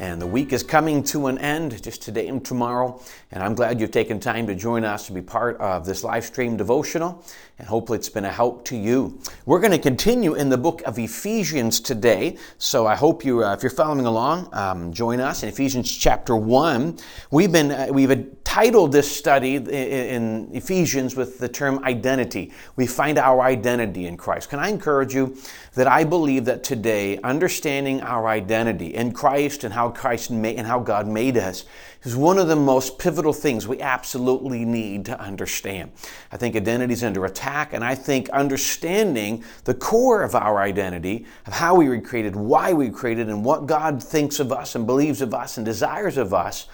And the week is coming to an end, just today and tomorrow. And I'm glad you've taken time to join us to be part of this live stream devotional. And hopefully it's been a help to you. We're going to continue in the book of Ephesians today. So I hope you, if you're following along, join us in Ephesians chapter 1. We've titled this study in Ephesians with the term identity. We find our identity in Christ. Can I encourage you that I believe that today, understanding our identity in Christ and how Christ made and how God made us is one of the most pivotal things we absolutely need to understand. I think identity is under attack, and I think understanding the core of our identity, of how we were created, why we were created, and what God thinks of us and believes of us and desires of us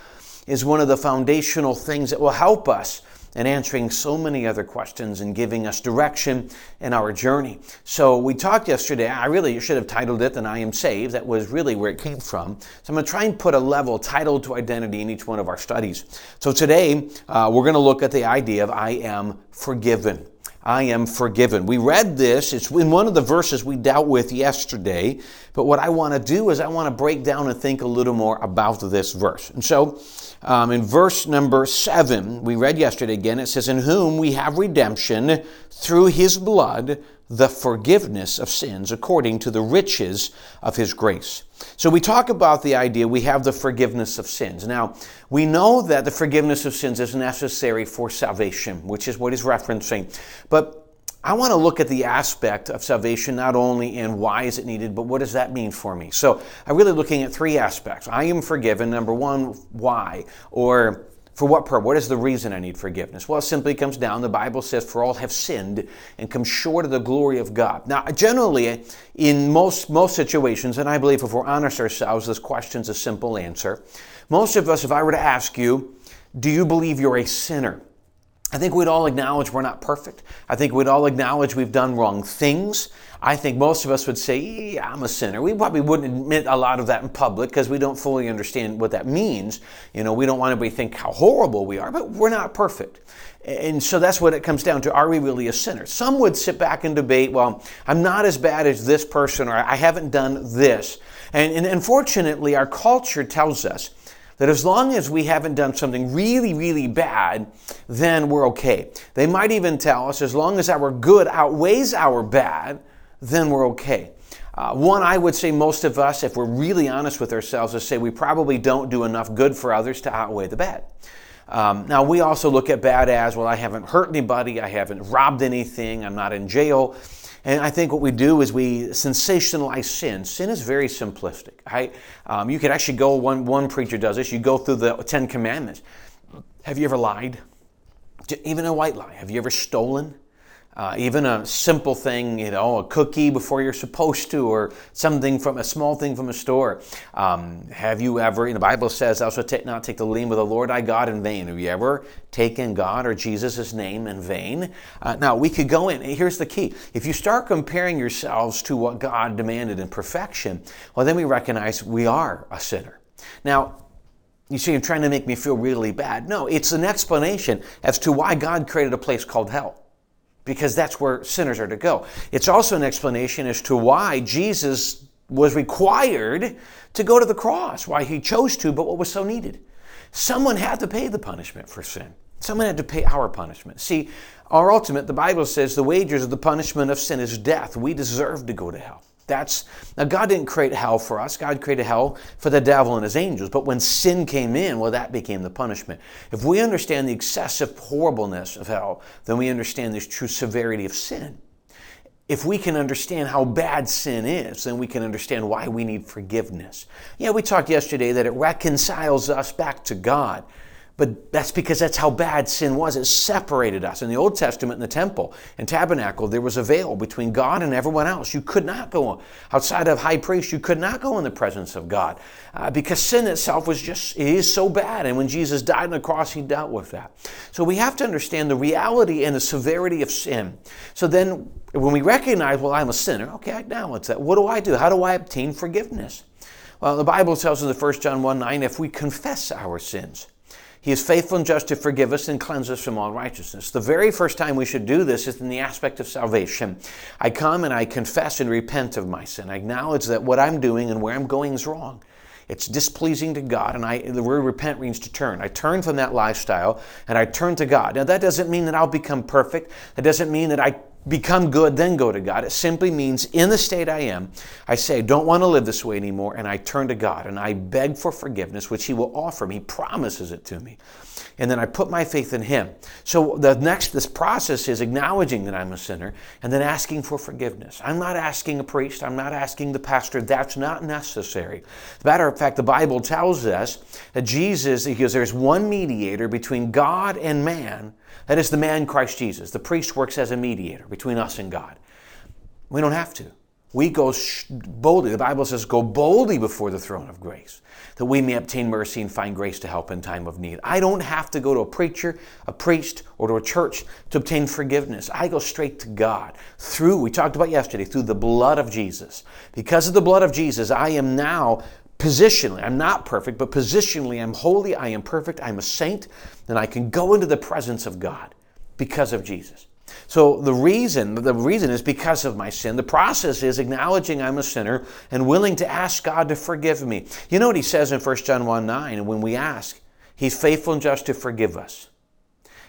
is one of the foundational things that will help us and answering so many other questions and giving us direction in our journey. So we talked yesterday, I really should have titled it, "And I Am Saved." That was really where it came from. So I'm going to try and put a level title to identity in each one of our studies. So today, we're going to look at the idea of I am forgiven. I am forgiven. We read this, it's in one of the verses we dealt with yesterday, but what I want to do is I want to break down and think a little more about this verse. And so in verse number 7, we read yesterday again, it says, "In whom we have redemption through his blood, the forgiveness of sins according to the riches of his grace." So we talk about the idea we have the forgiveness of sins. Now, we know that the forgiveness of sins is necessary for salvation, which is what he's referencing. But I want to look at the aspect of salvation not only in why is it needed, but what does that mean for me? So I'm really looking at three aspects. I am forgiven. Number one, why? Or for what purpose? What is the reason I need forgiveness? Well, it simply comes down, the Bible says, "For all have sinned and come short of the glory of God." Now, generally, in most situations, and I believe if we're honest ourselves, this question's a simple answer. Most of us, if I were to ask you, do you believe you're a sinner? I think we'd all acknowledge we're not perfect. I think we'd all acknowledge we've done wrong things. I think most of us would say, yeah, I'm a sinner. We probably wouldn't admit a lot of that in public because we don't fully understand what that means. You know, we don't want anybody to think how horrible we are, but we're not perfect. And so that's what it comes down to. Are we really a sinner? Some would sit back and debate, well, I'm not as bad as this person, or I haven't done this. And unfortunately, our culture tells us that as long as we haven't done something really, really bad, then we're okay. They might even tell us as long as our good outweighs our bad, then we're okay. One, I would say most of us, if we're really honest with ourselves, is say we probably don't do enough good for others to outweigh the bad. Now, we also look at bad as, well, I haven't hurt anybody, I haven't robbed anything, I'm not in jail. And I think what we do is we sensationalize sin. Sin is very simplistic. You could actually go, one preacher does this, you go through the 10 Commandments. Have you ever lied? Even a white lie. Have you ever stolen? Even a simple thing, you know, a cookie before you're supposed to, or something from a small thing from a store. Have you ever, the Bible says, "Thou shalt not take the name of the Lord thy God in vain." Have you ever taken God or Jesus' name in vain? Now, we could go in, and here's the key. If you start comparing yourselves to what God demanded in perfection, well, then we recognize we are a sinner. Now, you see, you're trying to make me feel really bad. No, it's an explanation as to why God created a place called hell, because that's where sinners are to go. It's also an explanation as to why Jesus was required to go to the cross, why he chose to, but what was so needed. Someone had to pay the punishment for sin. Someone had to pay our punishment. See, our ultimate, the Bible says, the wages of the punishment of sin is death. We deserve to go to hell. Now, God didn't create hell for us. God created hell for the devil and his angels. But when sin came in, well, that became the punishment. If we understand the excessive horribleness of hell, then we understand this true severity of sin. If we can understand how bad sin is, then we can understand why we need forgiveness. Yeah, we talked yesterday that it reconciles us back to God. But that's because that's how bad sin was. It separated us. In the Old Testament, in the temple and tabernacle, there was a veil between God and everyone else. You could not go on. Outside of high priest, you could not go in the presence of God because sin itself was just, it is so bad. And when Jesus died on the cross, he dealt with that. So we have to understand the reality and the severity of sin. So then when we recognize, well, I'm a sinner, okay, I acknowledge that. What do I do? How do I obtain forgiveness? Well, the Bible tells us in 1 John 1:9, if we confess our sins, He is faithful and just to forgive us and cleanse us from all righteousness. The very first time we should do this is in the aspect of salvation. I come and I confess and repent of my sin. I acknowledge that what I'm doing and where I'm going is wrong. It's displeasing to God, and the word repent means to turn. I turn from that lifestyle, and I turn to God. Now, that doesn't mean that I'll become perfect. That doesn't mean that I become good, then go to God. It simply means in the state I am, I say, I don't want to live this way anymore, and I turn to God, and I beg for forgiveness, which He will offer me. He promises it to me. And then I put my faith in Him. So this process is acknowledging that I'm a sinner and then asking for forgiveness. I'm not asking a priest. I'm not asking the pastor. That's not necessary. As a matter of fact, the Bible tells us that Jesus, because there's one mediator between God and man, that is the man Christ Jesus. The priest works as a mediator between us and God. We don't have to. We go boldly. The Bible says, go boldly before the throne of grace, that we may obtain mercy and find grace to help in time of need. I don't have to go to a preacher, a priest, or to a church to obtain forgiveness. I go straight to God through, we talked about yesterday, through the blood of Jesus. Because of the blood of Jesus, I am now positionally, I'm not perfect, but positionally, I'm holy, I am perfect, I'm a saint, and I can go into the presence of God because of Jesus. So the reason is because of my sin. The process is acknowledging I'm a sinner and willing to ask God to forgive me. You know what He says in 1 John 1:9, and when we ask, He's faithful and just to forgive us.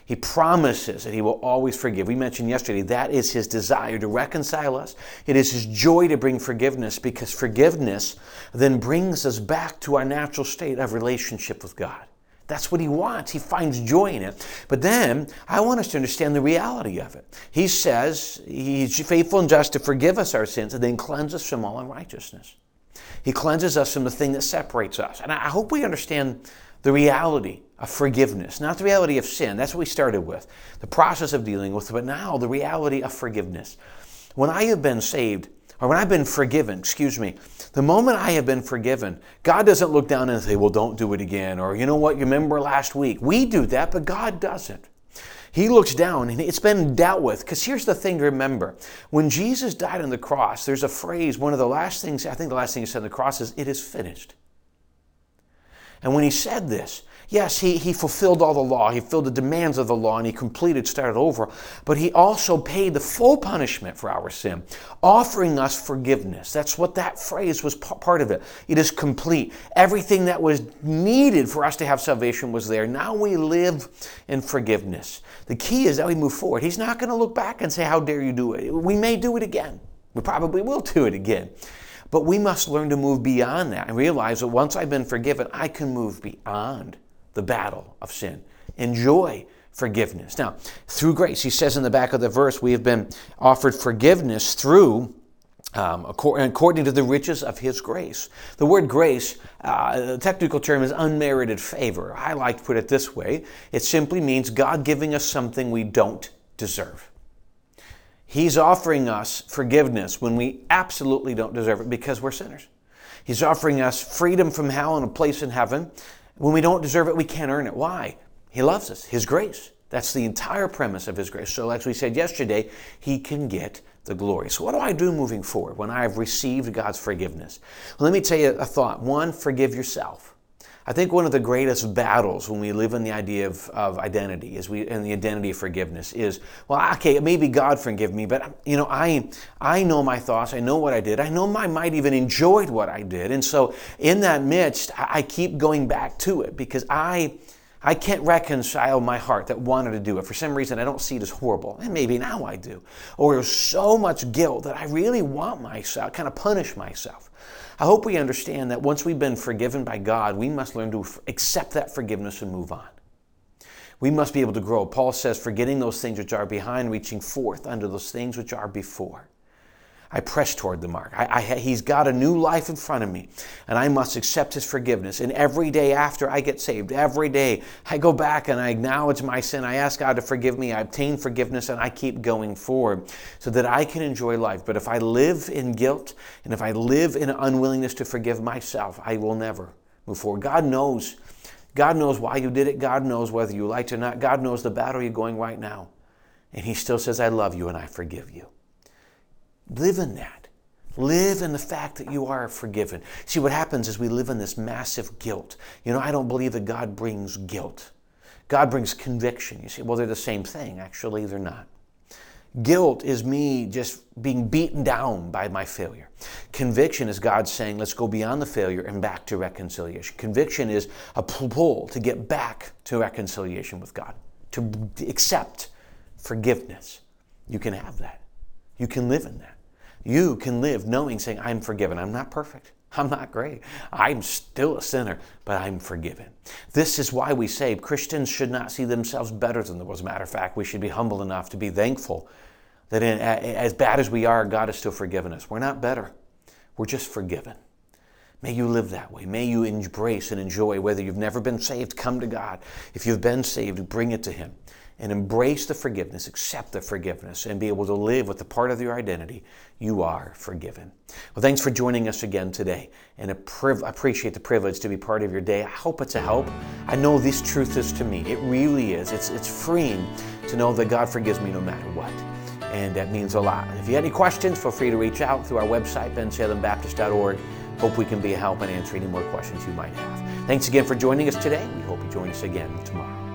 He promises that He will always forgive. We mentioned yesterday that is His desire to reconcile us. It is His joy to bring forgiveness because forgiveness then brings us back to our natural state of relationship with God. That's what He wants. He finds joy in it. But then, I want us to understand the reality of it. He says He's faithful and just to forgive us our sins and then cleanse us from all unrighteousness. He cleanses us from the thing that separates us. And I hope we understand the reality of forgiveness, not the reality of sin. That's what we started with, the process of dealing with it, but now the reality of forgiveness. When I have been saved, or when I've been forgiven, the moment I have been forgiven, God doesn't look down and say, well, don't do it again, or you know what, you remember last week. We do that, but God doesn't. He looks down, and it's been dealt with, because here's the thing to remember. When Jesus died on the cross, there's a phrase, one of the last things, I think the last thing He said on the cross is, it is finished. And when He said this, yes, he fulfilled all the law. He fulfilled the demands of the law, and He completed, started over. But He also paid the full punishment for our sin, offering us forgiveness. That's what that phrase was part of it. It is complete. Everything that was needed for us to have salvation was there. Now we live in forgiveness. The key is that we move forward. He's not going to look back and say, how dare you do it? We may do it again. We probably will do it again. But we must learn to move beyond that and realize that once I've been forgiven, I can move beyond the battle of sin. Enjoy forgiveness. Now, through grace, he says in the back of the verse, we have been offered forgiveness through, according to the riches of His grace. The word grace, the technical term is unmerited favor. I like to put it this way. It simply means God giving us something we don't deserve. He's offering us forgiveness when we absolutely don't deserve it because we're sinners. He's offering us freedom from hell and a place in heaven. When we don't deserve it, we can't earn it. Why? He loves us. His grace. That's the entire premise of His grace. So as we said yesterday, He can get the glory. So what do I do moving forward when I have received God's forgiveness? Well, let me tell you a thought. One, forgive yourself. I think one of the greatest battles when we live in the idea of identity and the identity of forgiveness is, well, okay, maybe God forgive me, but you know, I know my thoughts, I know what I did, I know I might even enjoyed what I did, and so in that midst, I keep going back to it because I can't reconcile my heart that wanted to do it. For some reason, I don't see it as horrible. And maybe now I do. Or there's so much guilt that I really want myself, kind of punish myself. I hope we understand that once we've been forgiven by God, we must learn to accept that forgiveness and move on. We must be able to grow. Paul says, forgetting those things which are behind, reaching forth unto those things which are before. I press toward the mark. He's got a new life in front of me, and I must accept His forgiveness. And every day after I get saved, every day I go back and I acknowledge my sin. I ask God to forgive me. I obtain forgiveness, and I keep going forward so that I can enjoy life. But if I live in guilt and if I live in unwillingness to forgive myself, I will never move forward. God knows. God knows why you did it. God knows whether you liked it or not. God knows the battle you're going right now. And He still says, I love you and I forgive you. Live in that. Live in the fact that you are forgiven. See, what happens is we live in this massive guilt. You know, I don't believe that God brings guilt. God brings conviction. You say, well, they're the same thing. Actually, they're not. Guilt is me just being beaten down by my failure. Conviction is God saying, let's go beyond the failure and back to reconciliation. Conviction is a pull to get back to reconciliation with God, to accept forgiveness. You can have that. You can live in that. You can live knowing, saying, I'm forgiven. I'm not perfect. I'm not great. I'm still a sinner, but I'm forgiven. This is why we say Christians should not see themselves better than the world. As a matter of fact, we should be humble enough to be thankful that as bad as we are, God has still forgiven us. We're not better. We're just forgiven. May you live that way. May you embrace and enjoy. Whether you've never been saved, come to God. If you've been saved, bring it to Him. And embrace the forgiveness, accept the forgiveness, and be able to live with the part of your identity. You are forgiven. Well, thanks for joining us again today. And appreciate the privilege to be part of your day. I hope it's a help. I know this truth is to me. It really is. It's freeing to know that God forgives me no matter what. And that means a lot. If you had any questions, feel free to reach out through our website, bensalembaptist.org. Hope we can be a help in answering any more questions you might have. Thanks again for joining us today. We hope you join us again tomorrow.